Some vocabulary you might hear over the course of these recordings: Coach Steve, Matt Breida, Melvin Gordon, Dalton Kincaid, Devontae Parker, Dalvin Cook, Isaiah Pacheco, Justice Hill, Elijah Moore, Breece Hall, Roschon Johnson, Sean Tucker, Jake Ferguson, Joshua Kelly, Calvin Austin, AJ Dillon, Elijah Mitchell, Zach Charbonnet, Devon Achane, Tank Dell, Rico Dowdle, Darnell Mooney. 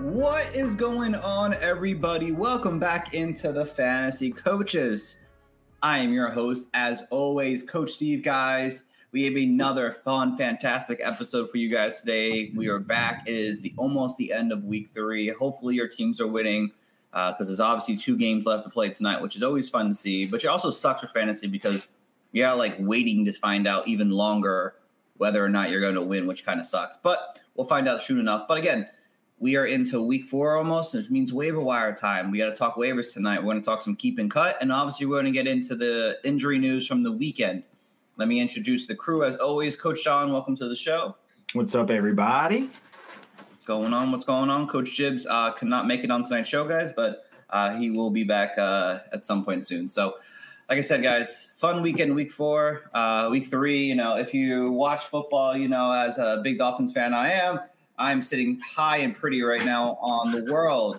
What is going on, everybody? Welcome back into the Fantasy Coaches. I am your host, as always, Coach Steve, guys. We have another fun, fantastic episode for you guys today. We are back. It is almost the end of week three. Hopefully your teams are winning because there's obviously two games left to play tonight, which is always fun to see. But it also sucks for fantasy because you're like waiting to find out even longer whether or not you're going to win, which kind of sucks. But we'll find out soon enough. But again, we are into week four almost, which means waiver wire time. We got to talk waivers tonight. We're going to talk some keep and cut. And obviously we're going to get into the injury news from the weekend. Let me introduce the crew. As always, Coach Don, welcome to the show. What's up, everybody? What's going on? What's going on? Coach Gibbs could not make it on tonight's show, guys, but he will be back at some point soon. So, like I said, guys, fun weekend, week four. Week three, you know, if you watch football, you know, as a big Dolphins fan I am, I'm sitting high and pretty right now on the world.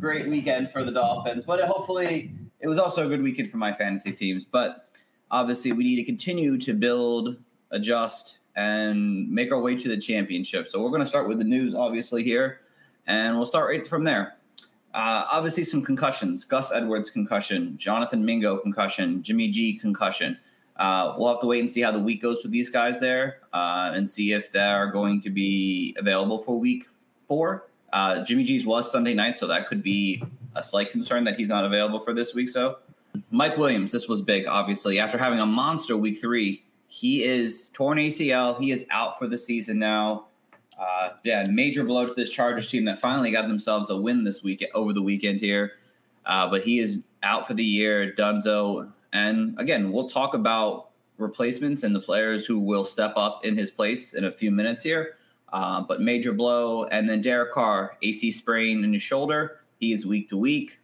Great weekend for the Dolphins. But hopefully it was also a good weekend for my fantasy teams, but obviously, we need to continue to build, adjust, and make our way to the championship. So we're going to start with the news, obviously, here, and we'll start right from there. Obviously, some concussions. Gus Edwards concussion, Jonathan Mingo concussion, Jimmy G concussion. We'll have to wait and see how the week goes with these guys there and see if they're going to be available for week four. Jimmy G's was Sunday night, so that could be a slight concern that he's not available for this week, so. Mike Williams, this was big, obviously. After having a monster week three, he is torn ACL. He is out for the season now. Major blow to this Chargers team that finally got themselves a win this week over the weekend here. But he is out for the year, donezo. And again, we'll talk about replacements and the players who will step up in his place in a few minutes here. But major blow. And then Derek Carr, AC sprain in his shoulder. He is week to week.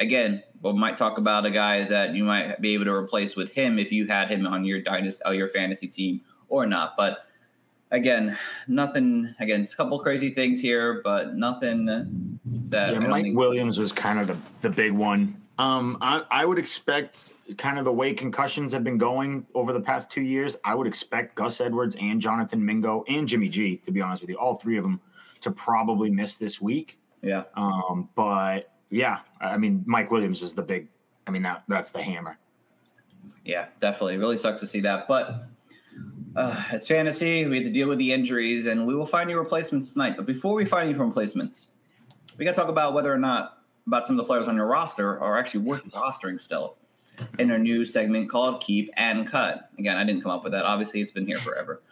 Again, we might talk about a guy that you might be able to replace with him if you had him on your dynasty or your fantasy team or not. But again, nothing. Again, it's a couple crazy things here, but nothing that. Yeah, Mike Williams was kind of the big one. I would expect kind of the way concussions have been going over the past 2 years. I would expect Gus Edwards and Jonathan Mingo and Jimmy G, to be honest with you, all three of them to probably miss this week. Yeah. But. Yeah, I mean, Mike Williams is the big – I mean, that's the hammer. Yeah, definitely. It really sucks to see that. But it's fantasy. We had to deal with the injuries, and we will find new replacements tonight. But before we find new replacements, we got to talk about whether or not about some of the players on your roster are actually worth rostering still in our new segment called Keep and Cut. Again, I didn't come up with that. Obviously, it's been here forever.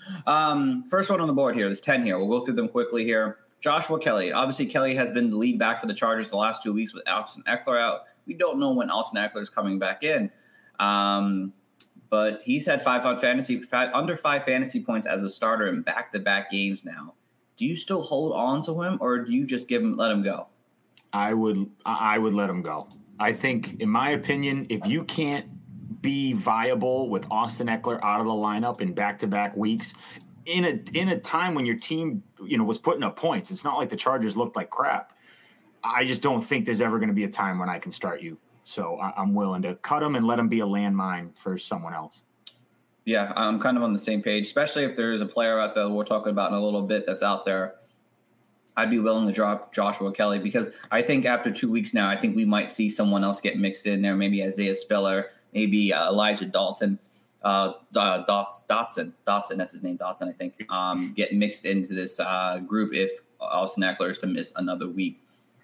First one on the board here. There's 10 here. We'll go through them quickly here. Joshua Kelly. Obviously, Kelly has been the lead back for the Chargers the last 2 weeks with Austin Eckler out. We don't know when Austin Eckler is coming back in. But he's had under five fantasy points as a starter in back-to-back games now. Do you still hold on to him, or do you just let him go? I would let him go. I think, in my opinion, if you can't be viable with Austin Eckler out of the lineup in back-to-back weeks – in a time when your team, you know, was putting up points, it's not like the Chargers looked like crap. I just don't think there's ever going to be a time when I can start you. So I'm willing to cut him and let him be a landmine for someone else. Yeah, I'm kind of on the same page, especially if there's a player out there we're talking about in a little bit that's out there. I'd be willing to drop Joshua Kelly because I think after 2 weeks now, I think we might see someone else get mixed in there. Maybe Isaiah Spiller, maybe Elijah Dalton. Dotson, that's his name, Dotson, I think, get mixed into this group if Austin Eckler is to miss another week.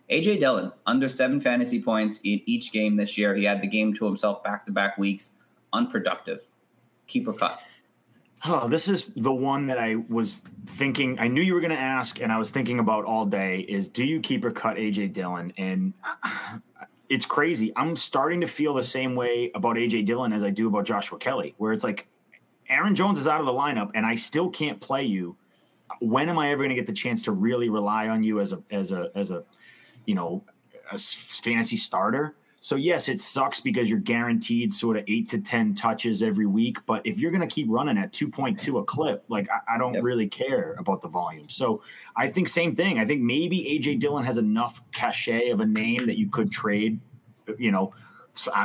AJ Dillon, under 7 fantasy points in each game this year. He had the game to himself back-to-back weeks, unproductive. Keep or cut? Oh, this is the one that I was thinking, I knew you were going to ask, and I was thinking about all day, is do you keep or cut AJ Dillon? And it's crazy. I'm starting to feel the same way about A.J. Dillon as I do about Joshua Kelly, where it's like Aaron Jones is out of the lineup and I still can't play you, when am I ever going to get the chance to really rely on you as a you know, a fantasy starter? So yes, it sucks because you're guaranteed sort of 8 to 10 touches every week. But if you're going to keep running at 2.2 a clip, like I don't really care about the volume. So I think same thing. I think maybe AJ Dillon has enough cachet of a name that you could trade, you know,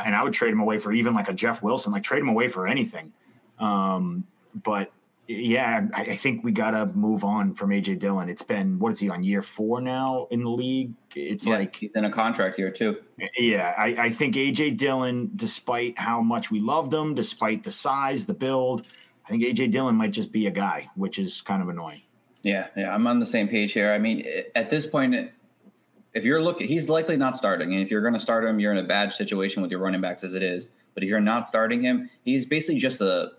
and I would trade him away for even like a Jeff Wilson, like trade him away for anything. But yeah, I think we got to move on from AJ Dillon. It's been, what is he on, year 4 now in the league? It's like he's in a contract year too. Yeah. I think AJ Dillon, despite how much we loved him, despite the size, the build, I think AJ Dillon might just be a guy, which is kind of annoying. Yeah. Yeah. I'm on the same page here. I mean, at this point, if you're looking, he's likely not starting. And if you're going to start him, you're in a bad situation with your running backs as it is. But if you're not starting him, he's basically just a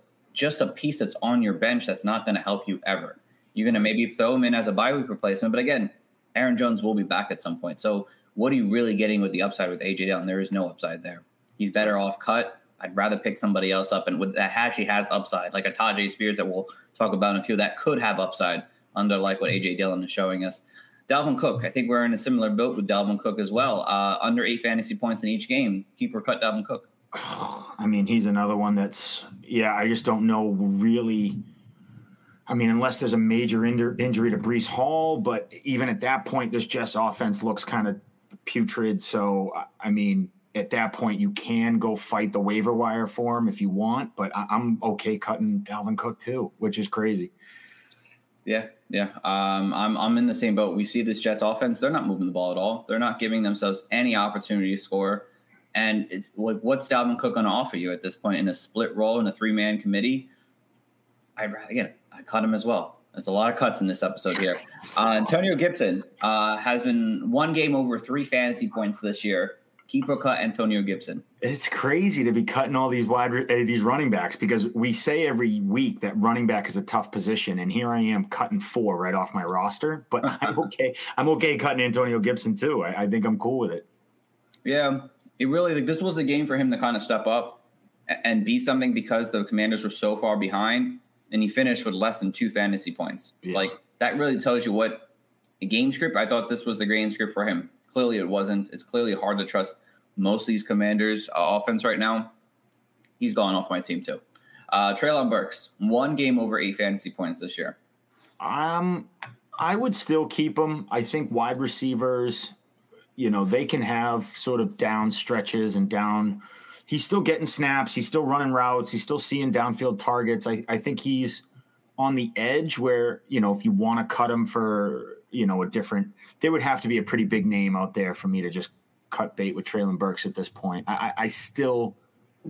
piece that's on your bench that's not going to help you ever. You're going to maybe throw him in as a bye week replacement, but again, Aaron Jones will be back at some point. So what are you really getting with the upside with AJ Dillon? There is no upside there. He's better off cut. I'd rather pick somebody else up, and with that actually has upside, like a Tajay Spears that we'll talk about in a few that could have upside, unlike what AJ Dillon is showing us. Dalvin Cook, I think we're in a similar boat with Dalvin Cook as well. Under 8 fantasy points in each game. Keep or cut Dalvin Cook. I mean, he's another one that's, I just don't know really. I mean, unless there's a major injury to Breece Hall, but even at that point, this Jets offense looks kind of putrid. So, I mean, at that point, you can go fight the waiver wire for him if you want, but I'm okay cutting Dalvin Cook too, which is crazy. Yeah, yeah. I'm in the same boat. We see this Jets offense. They're not moving the ball at all. They're not giving themselves any opportunity to score. And it's like, what's Dalvin Cook going to offer you at this point in a split role in a 3-man committee? I'd rather get him. I cut him as well. There's a lot of cuts in this episode here. Antonio Gibson has been one game over 3 fantasy points this year. Keep or cut Antonio Gibson. It's crazy to be cutting all these these running backs, because we say every week that running back is a tough position, and here I am cutting 4 right off my roster. But I'm okay. I'm okay cutting Antonio Gibson too. I think I'm cool with it. Yeah, it really, like, this was a game for him to kind of step up and be something, because the Commanders were so far behind. And he finished with less than 2 fantasy points. Yes. Like, that really tells you what a game script. I thought this was the game script for him. Clearly it wasn't. It's clearly hard to trust most of these Commanders offense right now. He's gone off my team too. Treylon Burks, one game over 8 fantasy points this year. I would still keep him. I think wide receivers, you know, they can have sort of down stretches and down. He's still getting snaps. He's still running routes. He's still seeing downfield targets. I think he's on the edge where, you know, if you want to cut him for, you know, there would have to be a pretty big name out there for me to just cut bait with Treylon Burks at this point. I still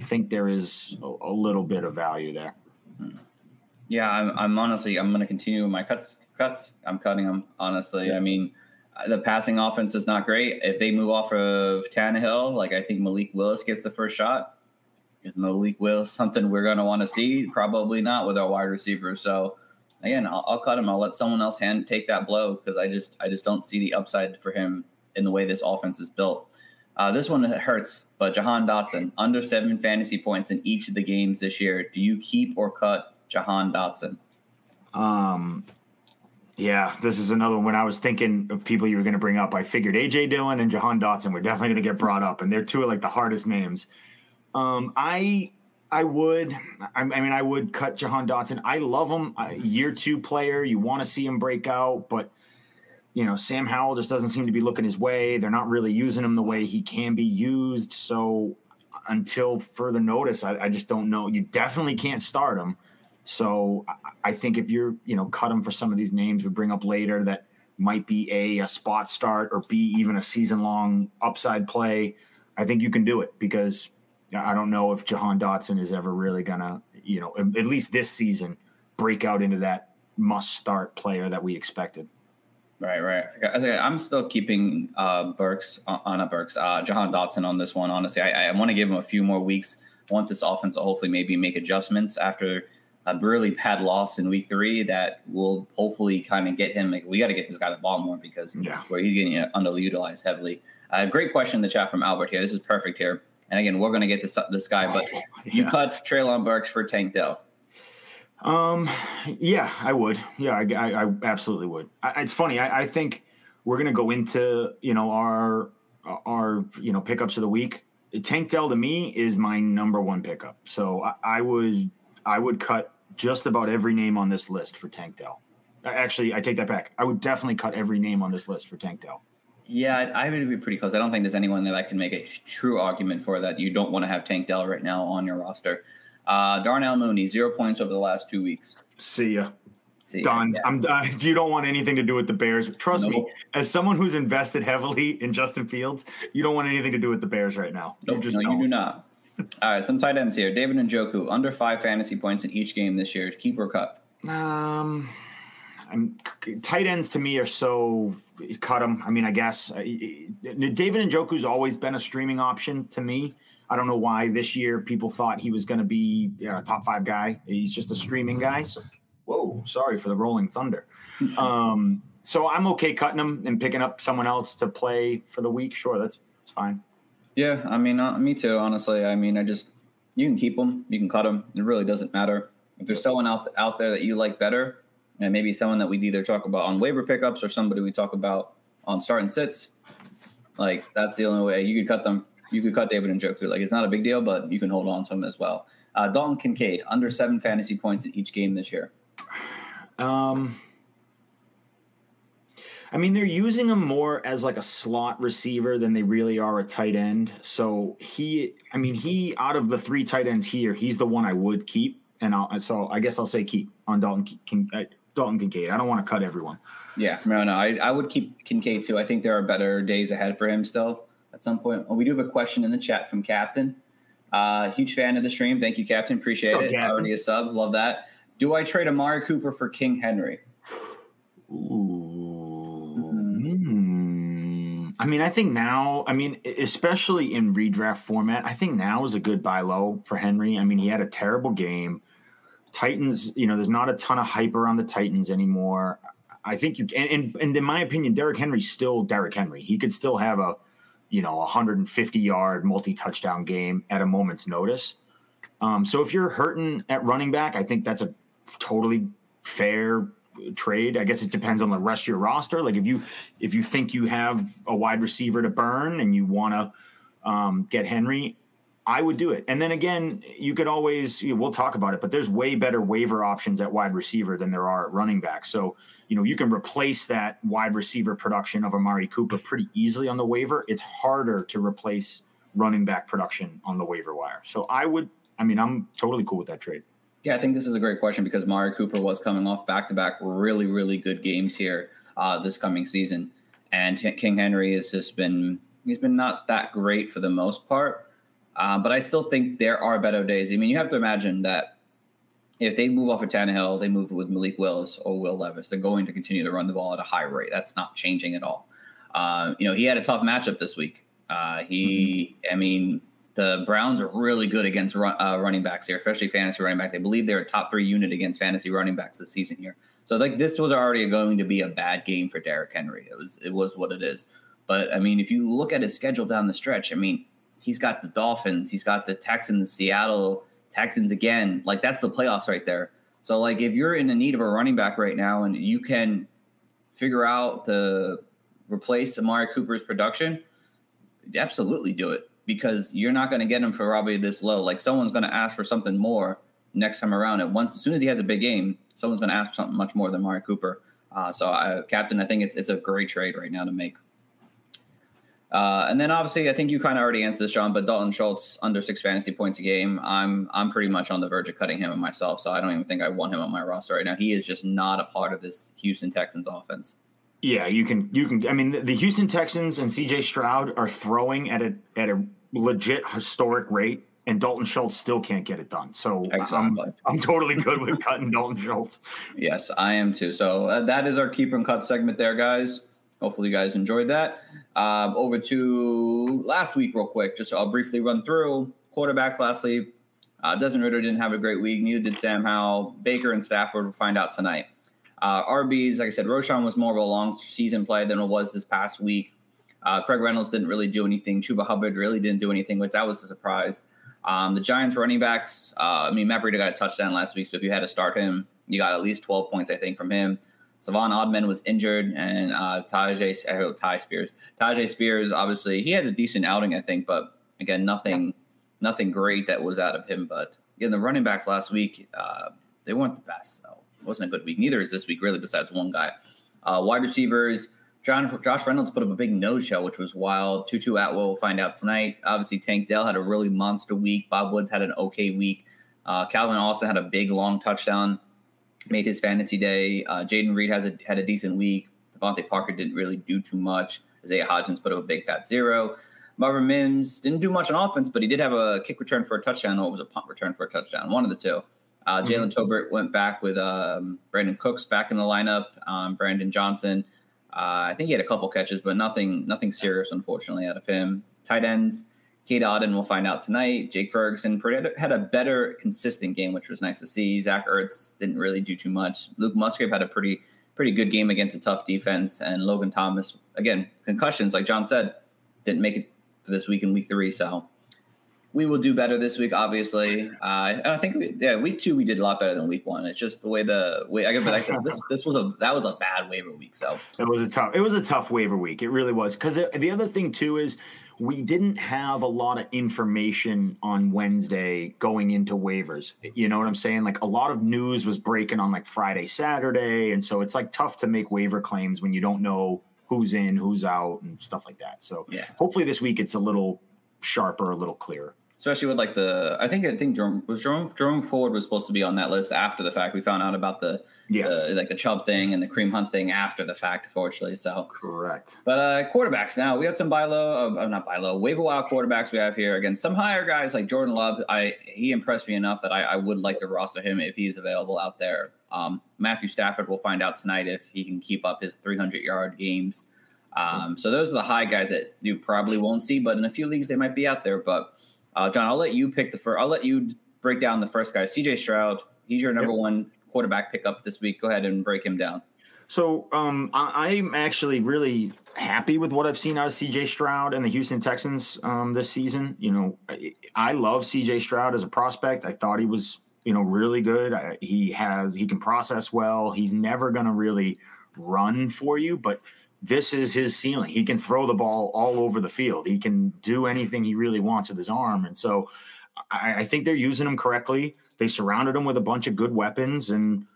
think there is a little bit of value there. Yeah, I'm going to continue with my cuts. I'm cutting them, honestly. Yeah. I mean, the passing offense is not great. If they move off of Tannehill, like, I think Malik Willis gets the first shot. Is Malik Willis something we're going to want to see? Probably not with our wide receivers. So again, I'll cut him. I'll let someone else take that blow, because I just don't see the upside for him in the way this offense is built. This one hurts, but Jahan Dotson, under 7 fantasy points in each of the games this year. Do you keep or cut Jahan Dotson? Yeah, this is another one. When I was thinking of people you were going to bring up, I figured AJ Dillon and Jahan Dotson were definitely going to get brought up, and they're two of like the hardest names. I would cut Jahan Dotson. I love him. Year 2 player, you want to see him break out, but you know, Sam Howell just doesn't seem to be looking his way. They're not really using him the way he can be used. So until further notice, I just don't know. You definitely can't start him. So I think if you're, you know, cut him for some of these names we bring up later that might be A, a spot start, or B, even a season-long upside play, I think you can do it, because I don't know if Jahan Dotson is ever really going to, you know, at least this season, break out into that must-start player that we expected. Right. I'm still keeping Jahan Dotson on this one, honestly. I want to give him a few more weeks. I want this offense to hopefully maybe make adjustments after – a really bad loss in week 3 that will hopefully kind of get him. Like, we got to get this guy the ball more, because where he's getting underutilized heavily. Great question in the chat from Albert here. This is perfect here. And again, we're going to get this guy, but you cut Treylon Burks for Tank Dell. Yeah, I would. Yeah, I absolutely would. It's funny. I think we're going to go into, our, pickups of the week. Tank Dell to me is my number one pickup. So I would cut just about every name on this list for Tank Dell. Actually, I take that back. I would definitely cut every name on this list for Tank Dell. Yeah, I would be pretty close. I don't think there's anyone that I can make a true argument for that you don't want to have Tank Dell right now on your roster. Darnell Mooney, 0 points over the last 2 weeks. See ya. Don, yeah. You don't want anything to do with the Bears. Trust me, as someone who's invested heavily in Justin Fields, you don't want anything to do with the Bears right now. You do not. All right, some tight ends here. David Njoku, under 5 fantasy points in each game this year. Keep or cut? Tight ends to me are so – cut them. I mean, I guess. David Njoku's always been a streaming option to me. I don't know why this year people thought he was going to be a top 5 guy. He's just a streaming guy, so – whoa, sorry for the rolling thunder. So I'm okay cutting him and picking up someone else to play for the week. Sure, that's fine. Yeah, me too, honestly. You can keep them. You can cut them. It really doesn't matter. If there's someone out there that you like better, and maybe someone that we either talk about on waiver pickups or somebody we talk about on start and sits, like that's the only way you could cut them. You could cut David Njoku. Like it's not a big deal, but you can hold on to him as well. Dalton Kincaid, under 7 fantasy points in each game this year. They're using him more as like a slot receiver than they really are a tight end. So he out of the 3 tight ends here, he's the one I would keep. And I guess I'll say keep on Dalton Kincaid. I don't want to cut everyone. Yeah, no. I would keep Kincaid too. I think there are better days ahead for him still at some point. Well, we do have a question in the chat from Captain. Huge fan of the stream. Thank you, Captain. Appreciate it. Captain. Already a sub. Love that. Do I trade Amari Cooper for King Henry? Ooh. Mm. I think now, especially in redraft format, I think now is a good buy low for Henry. He had a terrible game. Titans, there's not a ton of hype around the Titans anymore. I think in my opinion, Derrick Henry's still Derrick Henry. He could still have a, 150-yard multi-touchdown game at a moment's notice. So if you're hurting at running back, I think that's a totally fair trade. I guess it depends on the rest of your roster. Like if you think you have a wide receiver to burn and you want to get Henry, I would do it. And then again, you could always we'll talk about it, but there's way better waiver options at wide receiver than there are at running back. So you can replace that wide receiver production of Amari Cooper pretty easily on the waiver. It's harder to replace running back production on the waiver wire. So I would. I'm totally cool with that trade. Yeah, I think this is a great question because Amari Cooper was coming off back-to-back really, really good games here this coming season. And King Henry has just been – he's been not that great for the most part. But I still think there are better days. You have to imagine that if they move off of Tannehill, they move with Malik Willis or Will Levis. They're going to continue to run the ball at a high rate. That's not changing at all. He had a tough matchup this week. The Browns are really good against running backs here, especially fantasy running backs. I believe they're a top 3 unit against fantasy running backs this season here. So, this was already going to be a bad game for Derrick Henry. It was what it is. But, if you look at his schedule down the stretch, he's got the Dolphins. He's got the Texans, Seattle, Texans again. That's the playoffs right there. So, if you're in the need of a running back right now and you can figure out to replace Amari Cooper's production, absolutely do it. Because you're not going to get him for probably this low. Someone's going to ask for something more next time around. And as soon as he has a big game, someone's going to ask for something much more than Amari Cooper. Captain, I think it's a great trade right now to make. And then obviously, I think you kind of already answered this, John, but Dalton Schultz under 6 fantasy points a game. I'm pretty much on the verge of cutting him myself. So I don't even think I want him on my roster right now. He is just not a part of this Houston Texans offense. Yeah, you can. The Houston Texans and CJ Stroud are throwing at a legit historic rate, and Dalton Schultz still can't get it done. So exactly. I'm totally good with cutting Dalton Schultz. Yes, I am too. So that is our Keep and Cut segment there, guys. Hopefully you guys enjoyed that. Over to last week real quick. Just I'll briefly run through. Quarterback lastly. Desmond Ridder didn't have a great week. Neither did Sam Howell. Baker and Stafford will find out tonight. RBs, like I said, Roschon was more of a long-season play than it was this past week. Craig Reynolds didn't really do anything. Chuba Hubbard really didn't do anything, which that was a surprise. The Giants running backs, Matt Breida got a touchdown last week, so if you had to start him, you got at least 12 points, I think, from him. Savon Oddman was injured, and Tajay Spears, obviously, he had a decent outing, I think, but again, nothing great that was out of him. But again, the running backs last week, they weren't the best, so it wasn't a good week. Neither is this week, really, besides one guy. Wide receivers, Josh Reynolds put up a big no show, which was wild. Tutu Atwell, we'll find out tonight. Obviously, Tank Dell had a really monster week. Bob Woods had an okay week. Calvin Austin had a big, long touchdown, made his fantasy day. Jaden Reed had a decent week. Devontae Parker didn't really do too much. Isaiah Hodgins put up a big fat zero. Marvin Mims didn't do much on offense, but he did have a kick return for a touchdown, or it was a punt return for a touchdown, one of the two. Jalen Tolbert went back with Brandon Cooks back in the lineup, Brandon Johnson. I think he had a couple catches, but nothing serious, unfortunately, out of him. Tight ends, Kate Auden, we'll find out tonight. Jake Ferguson had a better consistent game, which was nice to see. Zach Ertz didn't really do too much. Luke Musgrave had a pretty good game against a tough defense. And Logan Thomas, again, concussions, like John said, didn't make it for this week in week three. So we will do better this week, obviously. And I think, week two we did a lot better than week one. It's just the way that was a bad waiver week. So it was a tough waiver week. It really was, because the other thing too is we didn't have a lot of information on Wednesday going into waivers. You know what I'm saying? Like, a lot of news was breaking on like Friday, Saturday, and so it's like tough to make waiver claims when you don't know who's in, who's out, and stuff like that. So hopefully this week it's a little sharper, a little clearer. Especially with like Jerome Ford was supposed to be on that list after the fact. We found out about the Chubb thing and the Kareem Hunt thing after the fact, unfortunately. So correct. But quarterbacks now. We had some waiver wire quarterbacks we have here. Again, some higher guys like Jordan Love. He impressed me enough that I would like to roster him if he's available out there. Matthew Stafford, we'll find out tonight if he can keep up his 300-yard games. So those are the high guys that you probably won't see, but in a few leagues they might be out there. But John, I'll let you pick I'll let you break down the first guy, CJ Stroud. He's your number one quarterback pickup this week. Go ahead and break him down. So I'm actually really happy with what I've seen out of CJ Stroud and the Houston Texans this season. You know, I love CJ Stroud as a prospect. I thought he was, really good. He can process well. He's never going to really run for you, but this is his ceiling. He can throw the ball all over the field. He can do anything he really wants with his arm. And so I think they're using him correctly. They surrounded him with a bunch of good weapons. And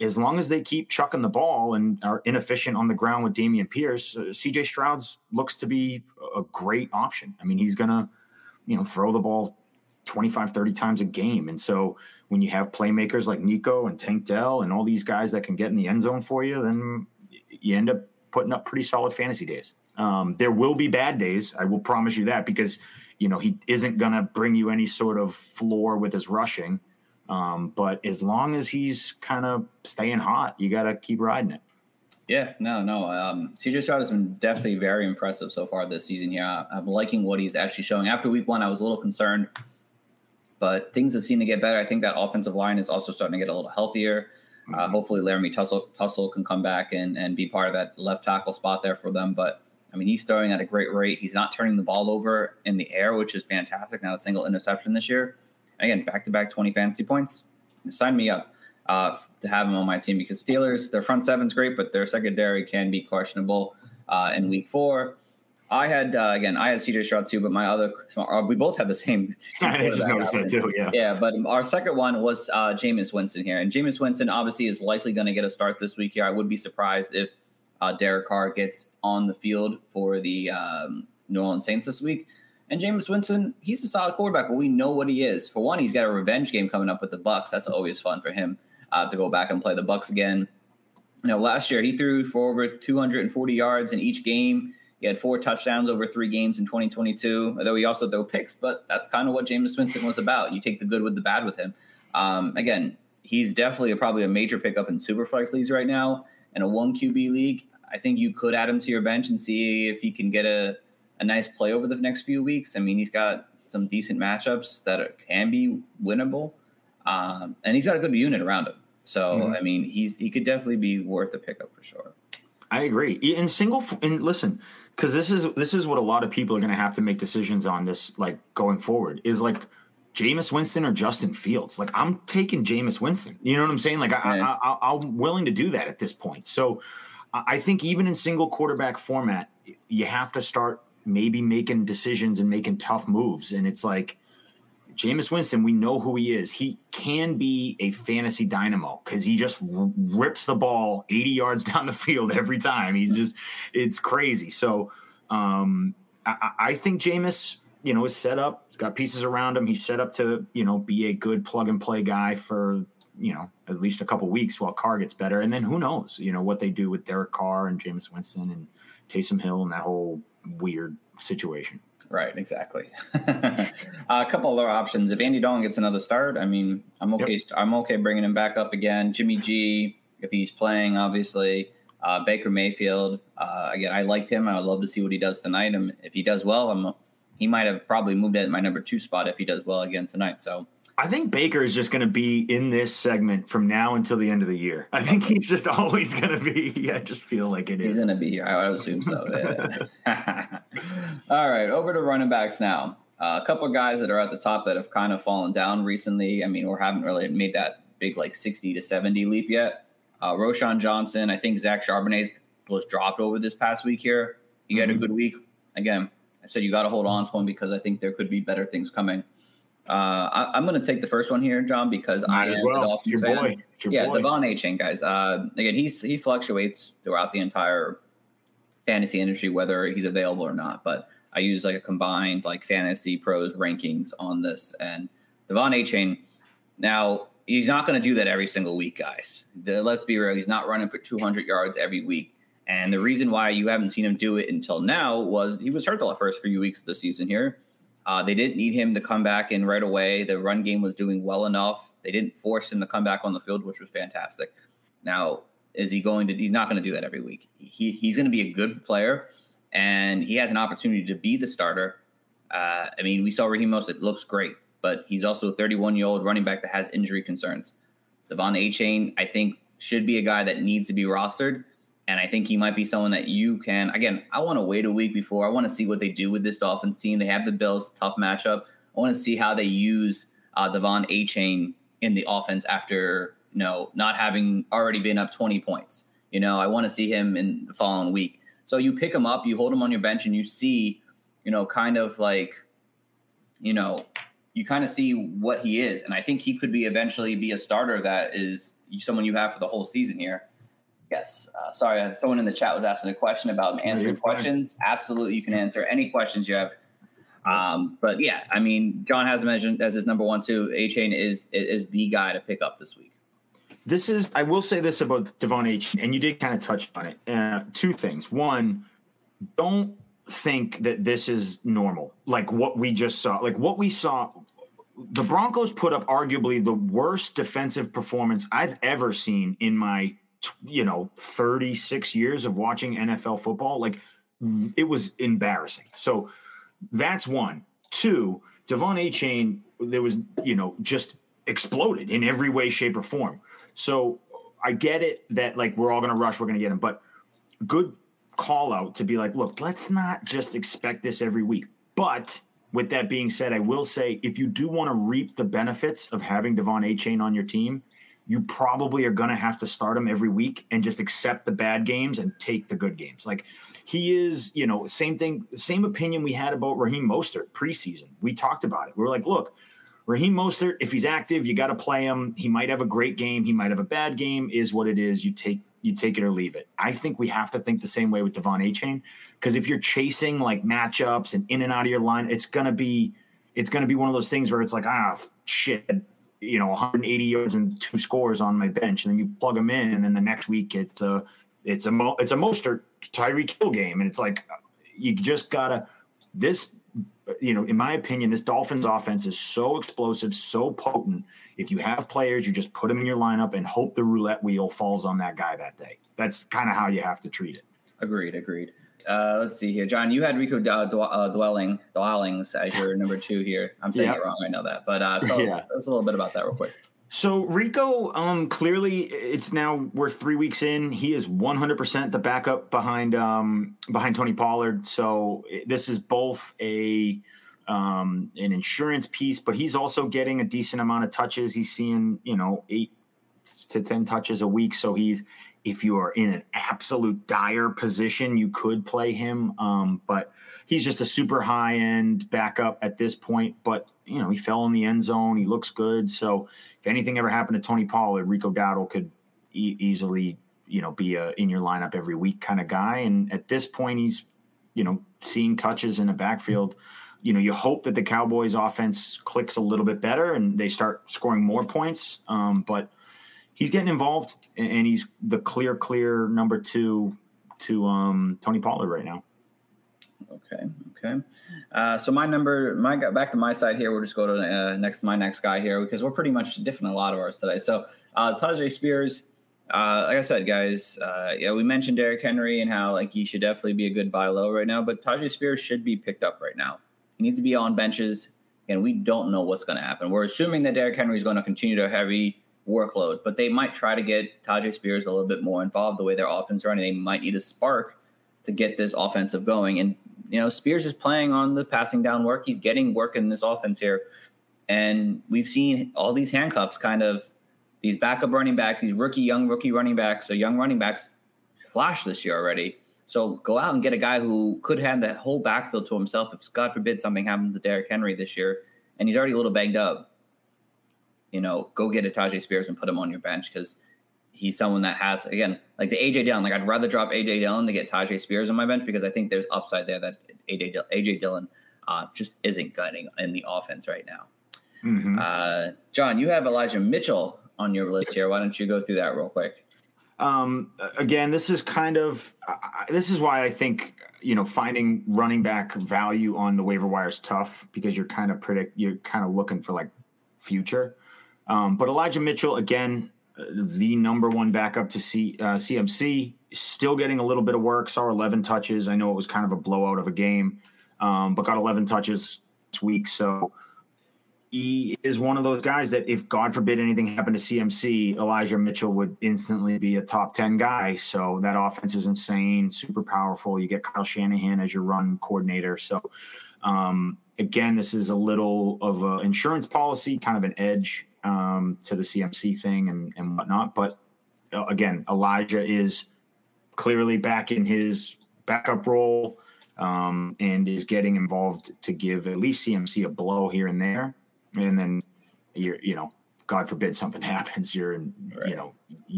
as long as they keep chucking the ball and are inefficient on the ground with Dameon Pierce, CJ Stroud looks to be a great option. I mean, he's going to, throw the ball 25, 30 times a game. And so when you have playmakers like Nico and Tank Dell and all these guys that can get in the end zone for you, then you end up putting up pretty solid fantasy days. There will be bad days, I will promise you that, because he isn't going to bring you any sort of floor with his rushing. But as long as he's kind of staying hot, you got to keep riding it. Yeah, no. CJ Stroud has been definitely very impressive so far this season. Yeah, I'm liking what he's actually showing. After week one, I was a little concerned, but things have seemed to get better. I think that offensive line is also starting to get a little healthier. Hopefully Laramie Tussle can come back and be part of that left tackle spot there for them. But, he's throwing at a great rate. He's not turning the ball over in the air, which is fantastic. Not a single interception this year. And again, back-to-back 20 fantasy points. Sign me up to have him on my team, because Steelers, their front seven's great, but their secondary can be questionable in week four. I had CJ Stroud too, but we both had the same. I just noticed that too, yeah. Yeah, but our second one was Jameis Winston here. And Jameis Winston obviously is likely going to get a start this week here. I would be surprised if Derek Carr gets on the field for the New Orleans Saints this week. And Jameis Winston, he's a solid quarterback, but we know what he is. For one, he's got a revenge game coming up with the Bucs. That's always fun for him to go back and play the Bucs again. Last year he threw for over 240 yards in each game. He had 4 touchdowns over 3 games in 2022, although he also threw picks, but that's kind of what Jameis Winston was about. You take the good with the bad with him. Again, he's definitely probably a major pickup in Superflex leagues right now. In a 1QB league, I think you could add him to your bench and see if he can get a nice play over the next few weeks. He's got some decent matchups that can be winnable, and he's got a good unit around him. So, he could definitely be worth a pickup for sure. I agree. Listen, because this is what a lot of people are going to have to make decisions on this, like going forward, is like Jameis Winston or Justin Fields. Like, I'm taking Jameis Winston. You know what I'm saying? Like, I'm willing to do that at this point. So I think even in single quarterback format, you have to start maybe making decisions and making tough moves. And it's like, Jameis Winston, we know who he is. He can be a fantasy dynamo because he just rips the ball 80 yards down the field every time. He's just – it's crazy. So I think Jameis, you know, is set up. He's got pieces around him. He's set up to, you know, be a good plug-and-play guy for, you know, at least a couple weeks while Carr gets better. And then who knows, you know, what they do with Derek Carr and Jameis Winston and Taysom Hill and that whole weird situation. Right, exactly. A couple other options. If Andy Dalton gets another start, I mean, I'm okay. Yep. I'm okay bringing him back up again. Jimmy G, if he's playing, obviously. Baker Mayfield. Again, I liked him. I would love to see what he does tonight. And if he does well, he might have probably moved at my number 2 spot if he does well again tonight. So I think Baker is just going to be in this segment from now until the end of the year. I think he's just always going to be. I just feel like he's going to be here. I would assume so. Yeah. All right, over to running backs now. A couple of guys that are at the top that have kind of fallen down recently. I mean, or haven't really made that big like 60 to 70 leap yet. Roschon Johnson. I think Zach Charbonnet was dropped over this past week here. He had a good week. Again, I said you got to hold on to him because I think there could be better things coming. I'm going to take the first one here, John, because Might as well. It's your boy. Devon Achane, guys. Again, he fluctuates throughout the entire fantasy industry, whether he's available or not. But I use like a combined like fantasy pros rankings on this. And Devon Achane, now he's not going to do that every single week, guys. Let's be real. He's not running for 200 yards every week. And the reason why you haven't seen him do it until now was he was hurt the first few weeks of the season here. They didn't need him to come back in right away. The run game was doing well enough. They didn't force him to come back on the field, which was fantastic. Now, is he going to – he's not going to do that every week. He's going to be a good player, and he has an opportunity to be the starter. I mean, we saw Raheem Mostert looks great, but he's also a 31-year-old running back that has injury concerns. Devon Achane, I think, should be a guy that needs to be rostered, and I think he might be someone that you can – again, I want to wait a week before. I want to see what they do with this Dolphins team. They have the Bills, tough matchup. I want to see how they use Devon Achane in the offense after, you know, not having already been up 20 points. You know, I want to see him in the following week. So you pick him up, you hold him on your bench, and you see, you know, kind of like, you know, you kind of see what he is. And I think he could be eventually be a starter that is someone you have for the whole season here. Yes. Sorry, someone in the chat was asking a question about answering questions. Absolutely, you can answer any questions you have. But yeah, I mean, John has mentioned as his number 1 too. Achane is the guy to pick up this week. This is, I will say this about Devon Achane, and you did kind of touch on it. 2 things. 1, don't think that this is normal. Like what we just saw, like what we saw. The Broncos put up arguably the worst defensive performance I've ever seen in my, you know, 36 years of watching NFL football. Like, it was embarrassing. So that's 1. 2, Devon Achane, there was, you know, just exploded in every way, shape, or form. So I get it that, like, we're all going to rush, we're going to get him. But good call out to be like, look, let's not just expect this every week. But with that being said, I will say if you do want to reap the benefits of having Devon Achane on your team, you probably are going to have to start him every week and just accept the bad games and take the good games. Like, he is, you know, same thing, same opinion we had about Raheem Mostert preseason. We talked about it. We were like, look, Raheem Mostert, if he's active, you got to play him. He might have a great game. He might have a bad game. Is what it is. You take it or leave it. I think we have to think the same way with Devon Achane, because if you're chasing like matchups and in and out of your line, it's going to be one of those things where it's like, shit. You know, 180 yards and 2 scores on my bench, and then you plug them in, and then the next week it's a Mostert Tyreek Hill game, and it's like you just gotta this. You know, in my opinion, this Dolphins offense is so explosive, so potent. If you have players, you just put them in your lineup and hope the roulette wheel falls on that guy that day. That's kind of how you have to treat it. Agreed. Let's see here, John. You had Rico Dwellings as your number 2 here. I'm saying it wrong, I know that, but tell us a little bit about that real quick. So Rico, clearly, it's now we're 3 weeks in. He is 100% the backup behind Tony Pollard. So this is both a an insurance piece, but he's also getting a decent amount of touches. He's seeing, 8 to 10 touches a week. So he's, if you are in an absolute dire position, you could play him. But he's just a super high end backup at this point, but he fell in the end zone. He looks good. So if anything ever happened to Tony Pollard, Rico Dowdle could easily, be a in your lineup every week kind of guy. And at this point, he's, seeing touches in the backfield. You hope that the Cowboys offense clicks a little bit better and they start scoring more points. But he's getting involved, and he's the clear number two to Tony Pollard right now. Okay. So my back to my side here. We'll just go to my next guy here, because we're pretty much different in a lot of ours today. So Tajay Spears, like I said, guys, we mentioned Derrick Henry and how he should definitely be a good buy low right now, but Tajay Spears should be picked up right now. He needs to be on benches, and we don't know what's going to happen. We're assuming that Derrick Henry is going to continue their heavy workload, but they might try to get Tajay Spears a little bit more involved the way their offense is running. They might need a spark to get this offensive going. And, Spears is playing on the passing down work. He's getting work in this offense here. And we've seen all these handcuffs, these backup running backs, these young rookie running backs, or young running backs flash this year already. So go out and get a guy who could have that whole backfield to himself if, God forbid, something happens to Derrick Henry this year, and he's already a little banged up. Go get a Tajay Spears and put him on your bench, because he's someone that has, again, the AJ Dillon. I'd rather drop AJ Dillon to get Tajay Spears on my bench, because I think there's upside there that AJ Dillon just isn't getting in the offense right now. Mm-hmm. John, you have Elijah Mitchell on your list here. Why don't you go through that real quick? Again, this is this is why I think, finding running back value on the waiver wire is tough, because you're kind of looking for future. But Elijah Mitchell, again, the number one backup to CMC, still getting a little bit of work. Saw 11 touches. I know it was kind of a blowout of a game, but got 11 touches this week. So he is one of those guys that, if God forbid anything happened to CMC, Elijah Mitchell would instantly be a top 10 guy. So that offense is insane, super powerful. You get Kyle Shanahan as your run coordinator. So, again, this is a little of an insurance policy, kind of an edge to the CMC thing and whatnot. But, again, Elijah is clearly back in his backup role and is getting involved to give at least CMC a blow here and there. And then, God forbid something happens, you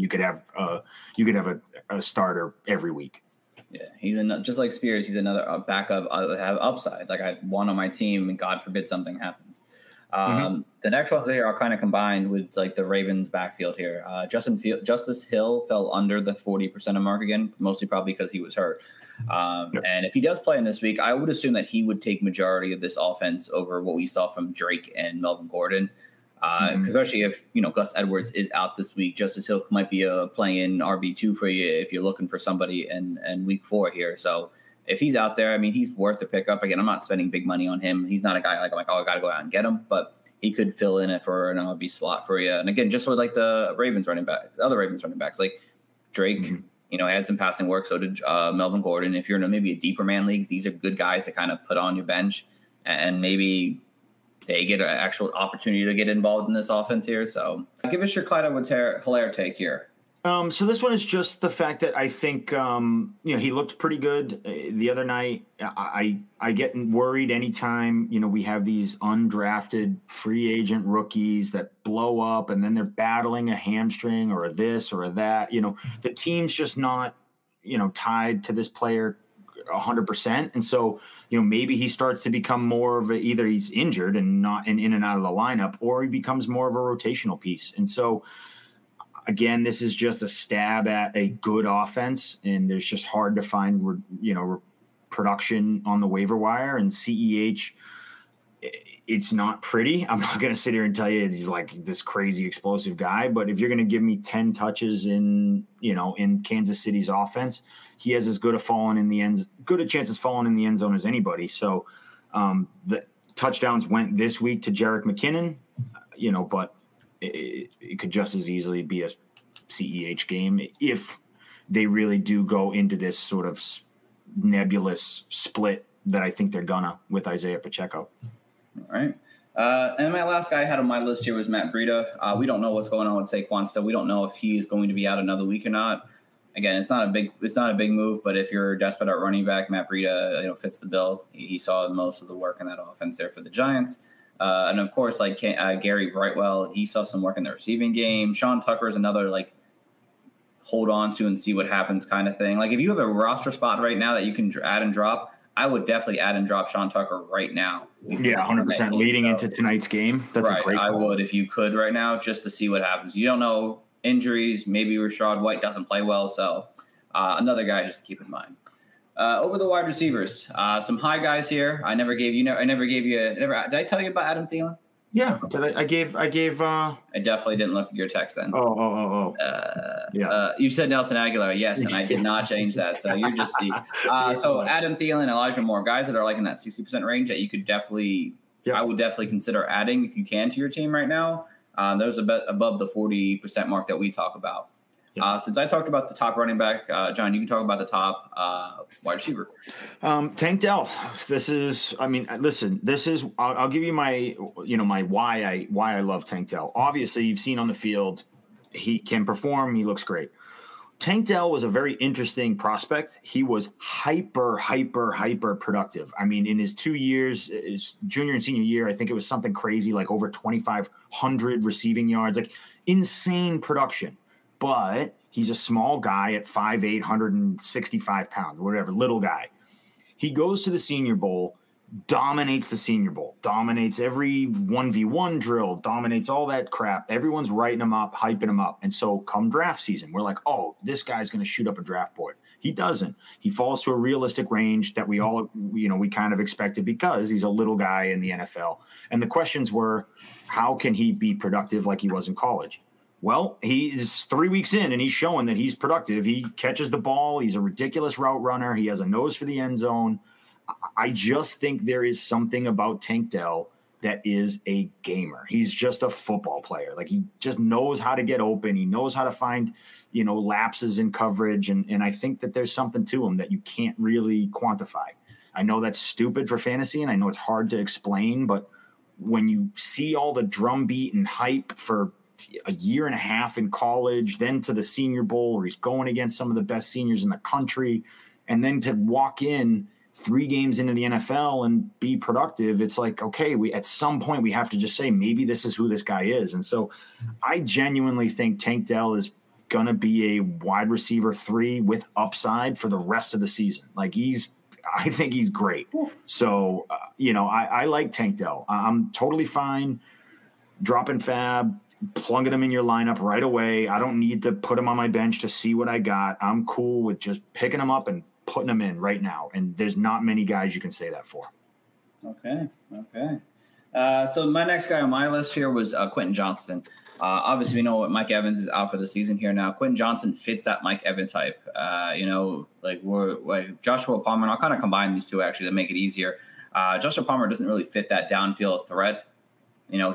could have a starter every week. Yeah, he's just like Spears. He's another backup. I have upside. I one on my team, and God forbid something happens. The next ones here are kind of combined with the Ravens' backfield here. Justice Hill fell under the 40% mark again, mostly probably because he was hurt. And if he does play in this week, I would assume that he would take majority of this offense over what we saw from Drake and Melvin Gordon. Especially if, Gus Edwards is out this week, Justice Hill might be playing RB2 for you if you're looking for somebody in week 4 here. So if he's out there, he's worth the pickup. Again, I'm not spending big money on him. He's not a guy I got to go out and get him, but he could fill in it for an RB slot for you. And again, just with other Ravens running backs, like Drake, had some passing work. So did Melvin Gordon. If you're in maybe a deeper man leagues, these are good guys to kind of put on your bench, and maybe they get an actual opportunity to get involved in this offense here. So give us your Clyde Edwards-Helaire take here. So this one is just the fact that I think, he looked pretty good the other night. I get worried anytime, we have these undrafted free agent rookies that blow up, and then they're battling a hamstring or a this or a that. The team's just not, tied to this player 100%. And so, maybe he starts to become more of either he's injured and not in and out of the lineup, or he becomes more of a rotational piece. And so, again, this is just a stab at a good offense, and there's just hard to find, production on the waiver wire. And CEH, it's not pretty. I'm not going to sit here and tell you he's this crazy explosive guy, but if you're going to give me 10 touches in Kansas City's offense, he has as good a chance as falling in the end zone as anybody. So the touchdowns went this week to Jerick McKinnon, but it could just as easily be a CEH game if they really do go into this sort of nebulous split that I think they're gonna with Isaiah Pacheco. All right. And my last guy I had on my list here was Matt Breida. We don't know what's going on with Saquon still. We don't know if he's going to be out another week or not. Again, it's not a big move, but if you're desperate at running back, Matt Breida, fits the bill. He saw most of the work in that offense there for the Giants. And of course, Gary Brightwell, he saw some work in the receiving game. Sean Tucker is another hold on to and see what happens kind of thing. If you have a roster spot right now that you can add and drop, I would definitely add and drop Sean Tucker right now. Yeah, 100% leading into tonight's game. That's right, a great call. I would if you could right now just to see what happens. You don't know injuries. Maybe Rachaad White doesn't play well. So another guy just to keep in mind. Over the wide receivers, some high guys here. Did I tell you about Adam Thielen? Yeah, I gave. I definitely didn't look at your text then. Oh. Yeah. You said Nelson Aguilar, yes, and I did not change that. So you're just the. So Adam Thielen, Elijah Moore, guys that are in that 60% range that you could definitely. Yep. I would definitely consider adding if you can to your team right now. Those are above the 40% mark that we talk about. Yep. Since I talked about the top running back, John, you can talk about the top wide receiver. Tank Dell. I'll give you my, why I love Tank Dell. Obviously, you've seen on the field, he can perform. He looks great. Tank Dell was a very interesting prospect. He was hyper productive. In his 2 years, his junior and senior year, I think it was something crazy, over 2,500 receiving yards, insane production. But he's a small guy at 5'8", 165 pounds, whatever, little guy. He goes to the Senior Bowl, dominates the Senior Bowl, dominates every 1v1 drill, dominates all that crap. Everyone's writing him up, hyping him up. And so come draft season, we're like, oh, this guy's going to shoot up a draft board. He doesn't. He falls to a realistic range that we all, we kind of expected because he's a little guy in the NFL. And the questions were, how can he be productive like he was in college? Well, he is 3 weeks in, and he's showing that he's productive. He catches the ball. He's a ridiculous route runner. He has a nose for the end zone. I just think there is something about Tank Dell that is a gamer. He's just a football player. He just knows how to get open. He knows how to find, lapses in coverage. And I think that there's something to him that you can't really quantify. I know that's stupid for fantasy, and I know it's hard to explain. But when you see all the drumbeat and hype for – a year and a half in college, then to the Senior Bowl where he's going against some of the best seniors in the country, and then to walk in 3 games into the NFL and be productive, it's okay, at some point we have to just say maybe this is who this guy is. And so I genuinely think Tank Dell is going to be a wide receiver 3 with upside for the rest of the season. I think he's great. So, I like Tank Dell. I'm totally fine dropping Fab, plunging them in your lineup right away. I don't need to put them on my bench to see what I got. I'm cool with just picking them up and putting them in right now. And there's not many guys you can say that for. Okay. So my next guy on my list here was Quentin Johnson. Obviously, we know what Mike Evans is out for the season here now. Quentin Johnson fits that Mike Evans type. Joshua Palmer, and I'll kind of combine these two actually to make it easier. Joshua Palmer doesn't really fit that downfield threat.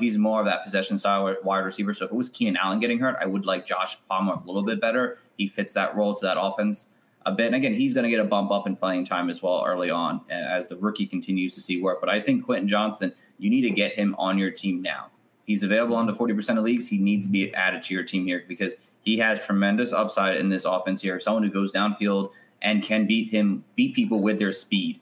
He's more of that possession style wide receiver. So if it was Keenan Allen getting hurt, I would like Josh Palmer a little bit better. He fits that role to that offense a bit. And again, he's going to get a bump up in playing time as well early on as the rookie continues to see work. But I think Quentin Johnson, you need to get him on your team now. He's available on the 40% of leagues. He needs to be added to your team here because he has tremendous upside in this offense here. Someone who goes downfield and can beat people with their speed.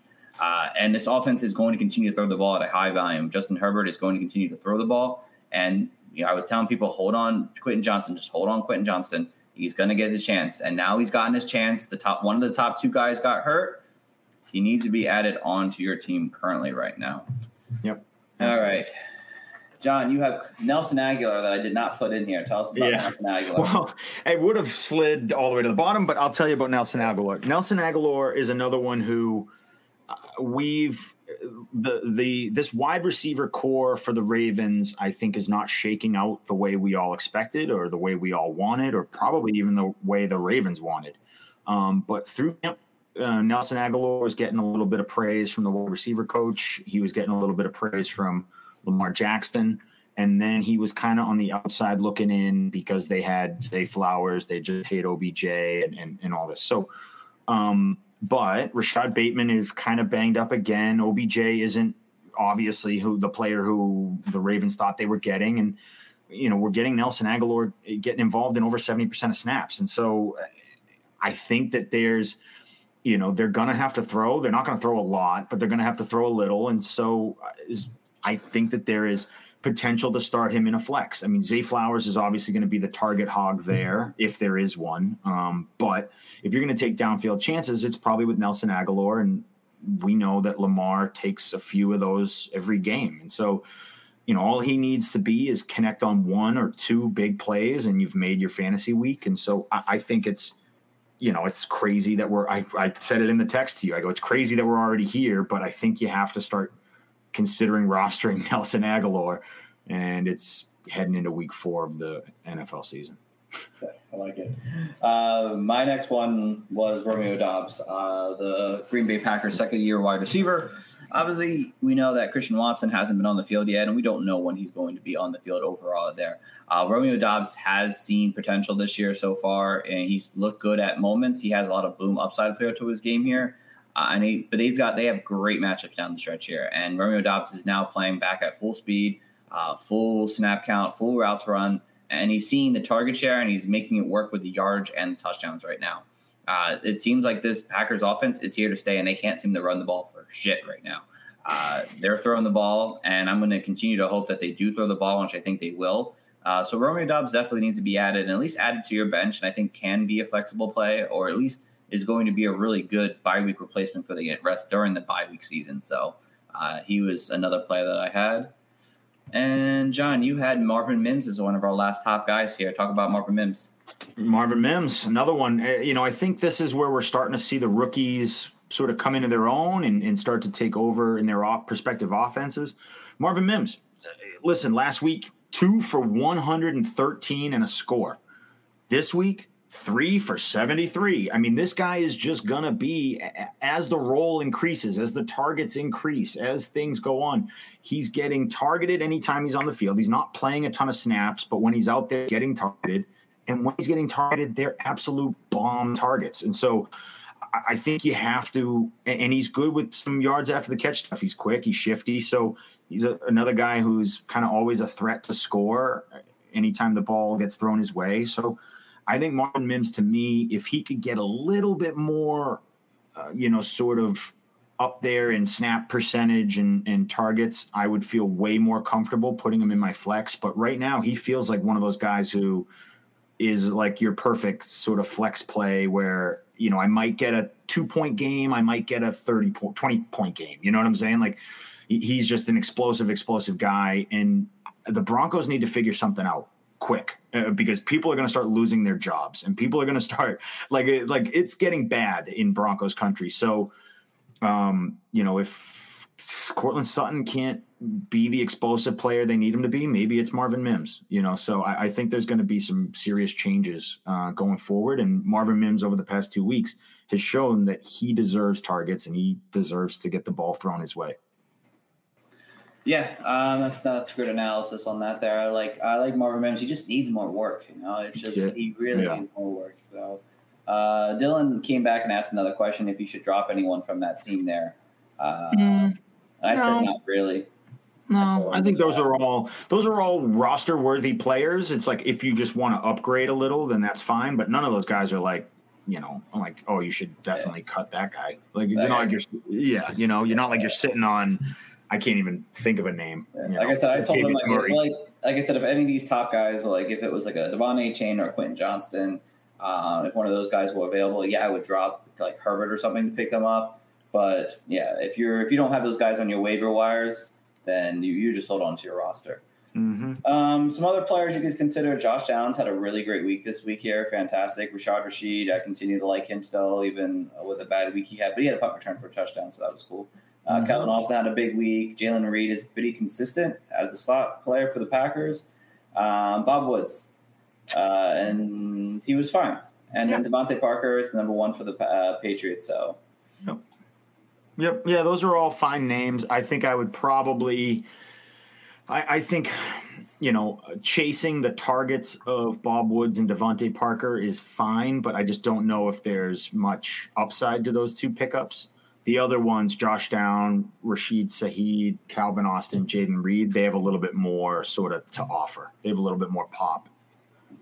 And this offense is going to continue to throw the ball at a high volume. Justin Herbert is going to continue to throw the ball. And I was telling people, hold on, Quentin Johnson. Just hold on, Quentin Johnson. He's going to get his chance. And now he's gotten his chance. One of the top two guys got hurt. He needs to be added onto your team currently right now. Yep. Absolutely. All right. John, you have Nelson Aguilar that I did not put in here. Tell us about Nelson Aguilar. Well, it would have slid all the way to the bottom, but I'll tell you about Nelson Aguilar. Nelson Aguilar is another one who – this wide receiver core for the Ravens, I think, is not shaking out the way we all expected or the way we all wanted or probably even the way the Ravens wanted. But through camp, Nelson Aguilar was getting a little bit of praise from the wide receiver coach. He was getting a little bit of praise from Lamar Jackson. And then he was kind of on the outside looking in because they had Zay Flowers. They just hate OBJ and all this. So, but Rashad Bateman is kind of banged up again. OBJ isn't obviously who the player who the Ravens thought they were getting. And, you know, we're getting Nelson Agholor getting involved in over 70% of snaps. And so I think that there's, you know, they're going to have to throw. They're not going to throw a lot, but they're going to have to throw a little. And so I think that there is potential to start him in a flex. I mean, Zay Flowers is obviously going to be the target hog there if there is one. But if you're going to take downfield chances, it's probably with Nelson Agholor. And we know that Lamar takes a few of those every game. And so, you know, all he needs to be is connect on one or two big plays and you've made your fantasy week. And so I think it's, you know, it's crazy that we're, I said it in the text to you. I go, it's crazy that we're already here, but I think you have to start considering rostering Nelson Agholor, and it's heading into week 4 of the NFL season. I like it. My next one was Romeo Doubs, the Green Bay Packers second-year wide receiver. Obviously, we know that Christian Watson hasn't been on the field yet, and we don't know when he's going to be on the field overall there. Romeo Doubs has seen potential this year so far, and he's looked good at moments. He has a lot of boom upside player to his game here. They have great matchups down the stretch here, and Romeo Doubs is now playing back at full speed, full snap count, full routes run. And he's seeing the target share, and he's making it work with the yardage and the touchdowns right now. It seems like this Packers offense is here to stay, and they can't seem to run the ball for shit right now. They're throwing the ball, and I'm going to continue to hope that they do throw the ball, which I think they will. So Romeo Doubs definitely needs to be added, and at least added to your bench, and I think can be a flexible play, or at least is going to be a really good bye-week replacement for the rest during the bye-week season. So he was another player that I had. And, John, you had Marvin Mims as one of our last top guys here. Talk about Marvin Mims. Marvin Mims, another one. You know, I think this is where we're starting to see the rookies sort of come into their own and start to take over in their prospective offenses. Marvin Mims, listen, last week, 2 for 113 and a score. This week, 3 for 73. I mean, this guy is just going to be, as the role increases, as the targets increase, as things go on, he's getting targeted anytime he's on the field. He's not playing a ton of snaps, but when he's out there getting targeted, and when he's getting targeted, they're absolute bomb targets. And so I think you have to, and he's good with some yards after the catch stuff. He's quick, he's shifty. So he's another guy who's kind of always a threat to score anytime the ball gets thrown his way. So I think Marvin Mims, to me, if he could get a little bit more, you know, sort of up there in snap percentage and targets, I would feel way more comfortable putting him in my flex. But right now he feels like one of those guys who is like your perfect sort of flex play where, you know, I might get a 2-point game. I might get a 20-point game. You know what I'm saying? Like he's just an explosive guy. And the Broncos need to figure something out quick, because people are going to start losing their jobs, and people are going to start like it's getting bad in Broncos country. So, you know, if Courtland Sutton can't be the explosive player they need him to be, maybe it's Marvin Mims, you know? So I think there's going to be some serious changes going forward. And Marvin Mims over the past 2 weeks has shown that he deserves targets and he deserves to get the ball thrown his way. Yeah, that's good analysis on that there. I like Marvin Mims. He just needs more work. You know, it's just he really needs more work. So Dylan came back and asked another question if you should drop anyone from that team there. I said not really. No, I think those are all roster worthy players. It's like if you just want to upgrade a little, then that's fine. But none of those guys are like, you know, I'm like, oh, you should definitely cut that guy. Like you're not like you're sitting on. I can't even think of a name. Like I said, I told him, like I said, if any of these top guys, like if it was like a Devon Achane or Quentin Johnston, if one of those guys were available, I would drop like Herbert or something to pick them up. But yeah, if you don't have those guys on your waiver wires, then you just hold on to your roster. Mm-hmm. Some other players you could consider. Josh Downs had a really great week this week here. Fantastic. Rashad Rashid, I continue to like him still, even with a bad week he had, but he had a punt return for a touchdown, so that was cool. Calvin Austin had a big week. Jalen Reed is pretty consistent as a slot player for the Packers. Bob Woods, and he was fine. And then Devontae Parker is the number 1 for the Patriots. So, yep, yeah, those are all fine names. I think I would probably, I think, you know, chasing the targets of Bob Woods and Devontae Parker is fine, but I just don't know if there's much upside to those two pickups. The other ones, Josh Down, Rashid Shaheed, Calvin Austin, Jaden Reed, they have a little bit more sort of to offer. They have a little bit more pop.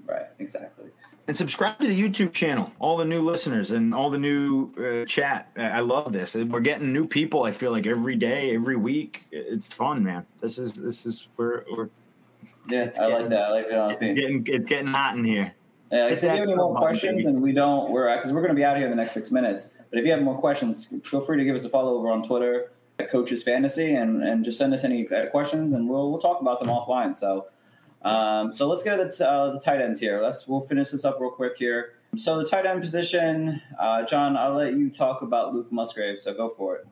Right, exactly. And subscribe to the YouTube channel, all the new listeners and all the new chat. I love this. We're getting new people, I feel like, every day, every week. It's fun, man. This is where we're – Yeah, I like that. I like that. It's getting hot in here. Yeah, if you have any more questions, and we don't, because we're going to be out of here in the next 6 minutes. But if you have more questions, feel free to give us a follow over on Twitter at Coaches Fantasy, and just send us any questions, and we'll talk about them offline. So let's get to the tight ends here. We'll finish this up real quick here. So the tight end position, John, I'll let you talk about Luke Musgrave. So go for it.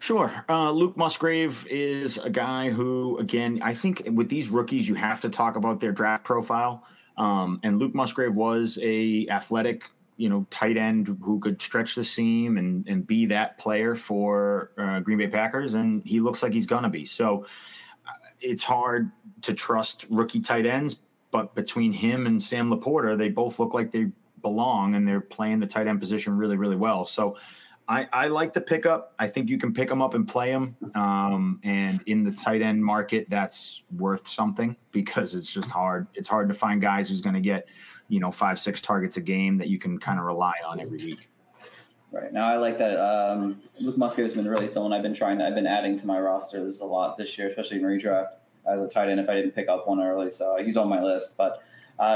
Sure. Luke Musgrave is a guy who, again, I think with these rookies, you have to talk about their draft profile. And Luke Musgrave was a athletic, tight end who could stretch the seam and be that player for Green Bay Packers. And he looks like he's going to be. So it's hard to trust rookie tight ends, but between him and Sam Laporta, they both look like they belong and they're playing the tight end position really, really well. So I like the pickup. I think you can pick them up and play them. And in the tight end market, that's worth something because it's just hard. It's hard to find guys who's going to get, 5-6 targets a game that you can kind of rely on every week. Right. Now, I like that. Luke Musgrave has been really someone I've been adding to my roster. There's a lot this year, especially in redraft as a tight end if I didn't pick up one early. So he's on my list. But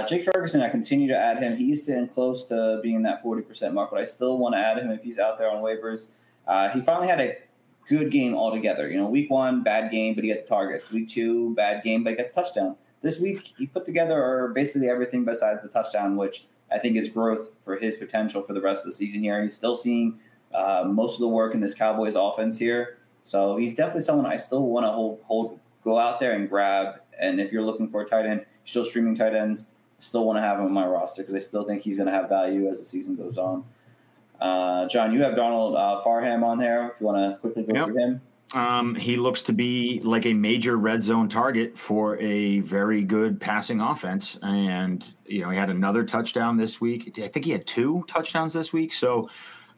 Jake Ferguson, I continue to add him. He's staying close to being that 40% mark, but I still want to add him if he's out there on waivers. He finally had a good game altogether. Week one, bad game, but he got the targets. Week two, bad game, but he got the touchdown. This week, he put together basically everything besides the touchdown, which I think is growth for his potential for the rest of the season here. He's still seeing most of the work in this Cowboys offense here. So he's definitely someone I still want to go out there and grab. And if you're looking for a tight end, still streaming tight ends, still want to have him on my roster because I still think he's going to have value as the season goes on. John, you have Donald Parham on there. If you want to quickly go through him. He looks to be like a major red zone target for a very good passing offense. And, he had another touchdown this week. I think he had 2 touchdowns this week. So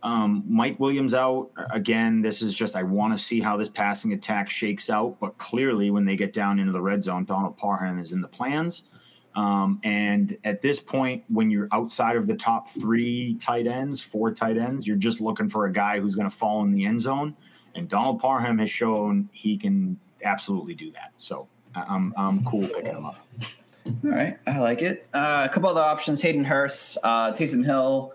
Mike Williams out. Again, this is just I want to see how this passing attack shakes out. But clearly when they get down into the red zone, Donald Parham is in the plans. And at this point, when you're outside of the top 3 tight ends, 4 tight ends, you're just looking for a guy who's going to fall in the end zone. And Donald Parham has shown he can absolutely do that. So I'm cool picking him up. All right. I like it. A couple other options. Hayden Hurst, Taysom Hill,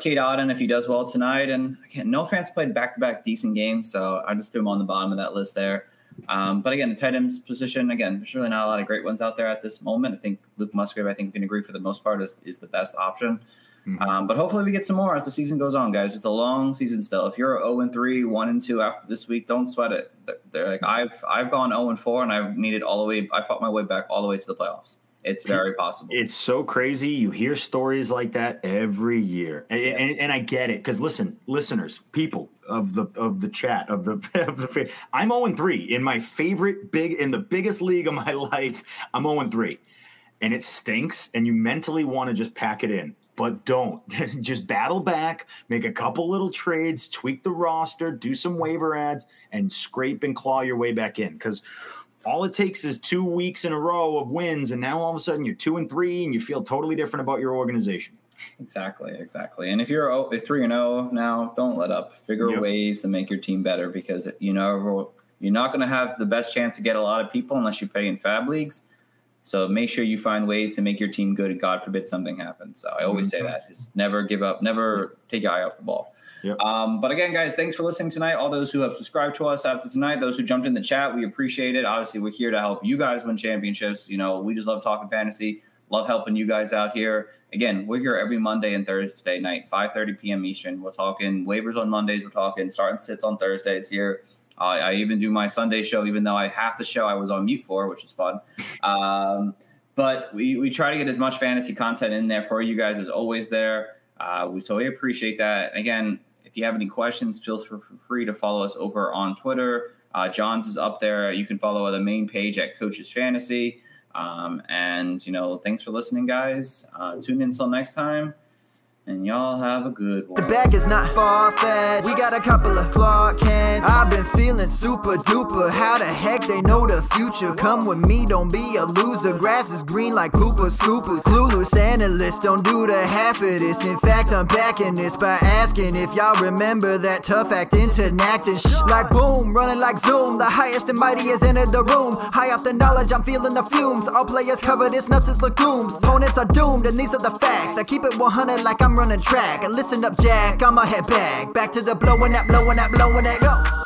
Kate Auden if he does well tonight. And, again, no fans played back-to-back decent games, so I just threw him on the bottom of that list there. But, again, the tight ends position, again, there's really not a lot of great ones out there at this moment. I think Luke Musgrave, I think, can agree for the most part, is the best option. But hopefully we get some more as the season goes on, guys. It's a long season still. If you're 0-3, 1-2 after this week, don't sweat it. They're like I've gone 0-4 and I've made it all the way. I fought my way back all the way to the playoffs. It's very possible. It's so crazy. You hear stories like that every year, and I get it because listeners, people of the chat of the I'm 0-3 in my favorite in the biggest league of my life. I'm 0-3, and it stinks. And you mentally want to just pack it in. But don't. Just battle back, make a couple little trades, tweak the roster, do some waiver ads, and scrape and claw your way back in. Because all it takes is 2 weeks in a row of wins, and now all of a sudden you're 2-3, and you feel totally different about your organization. Exactly. And if you're 3-0 now, don't let up. Figure ways to make your team better because you're not going to have the best chance to get a lot of people unless you pay in fab leagues. So make sure you find ways to make your team good. God forbid something happens. So I always say that. Just never give up. Never take your eye off the ball. Yep. But again, guys, thanks for listening tonight. All those who have subscribed to us after tonight, those who jumped in the chat, we appreciate it. Obviously, we're here to help you guys win championships. We just love talking fantasy. Love helping you guys out here. Again, we're here every Monday and Thursday night, 5:30 p.m. Eastern. We're talking waivers on Mondays. We're talking starting sits on Thursdays here. I even do my Sunday show, even though half the show I was on mute for, which is fun. But we try to get as much fantasy content in there for you guys as always there. So we appreciate that. Again, if you have any questions, feel free to follow us over on Twitter. John's is up there. You can follow the main page at Coaches Fantasy. And, thanks for listening, guys. Tune in until next time. and y'all have a good one. The bag is not far-fetched. We got a couple of Clark Kents. I've been feeling super duper. How the heck they know the future? Come with me, don't be a loser. Grass is green like Pooper Scoopers. Clueless analysts don't do the half of this. In fact, I'm backing this by asking if y'all remember that tough acting to acting. Shh, like boom, running like zoom. The highest and mighty has entered the room. High off the knowledge, I'm feeling the fumes. All players covered, it's nuts, it's legumes. Opponents are doomed, and these are the facts. I keep it 100 like I'm running track. And listen up, Jack, I'ma head back. Back to the blowing up, blowing up, blowing it, go.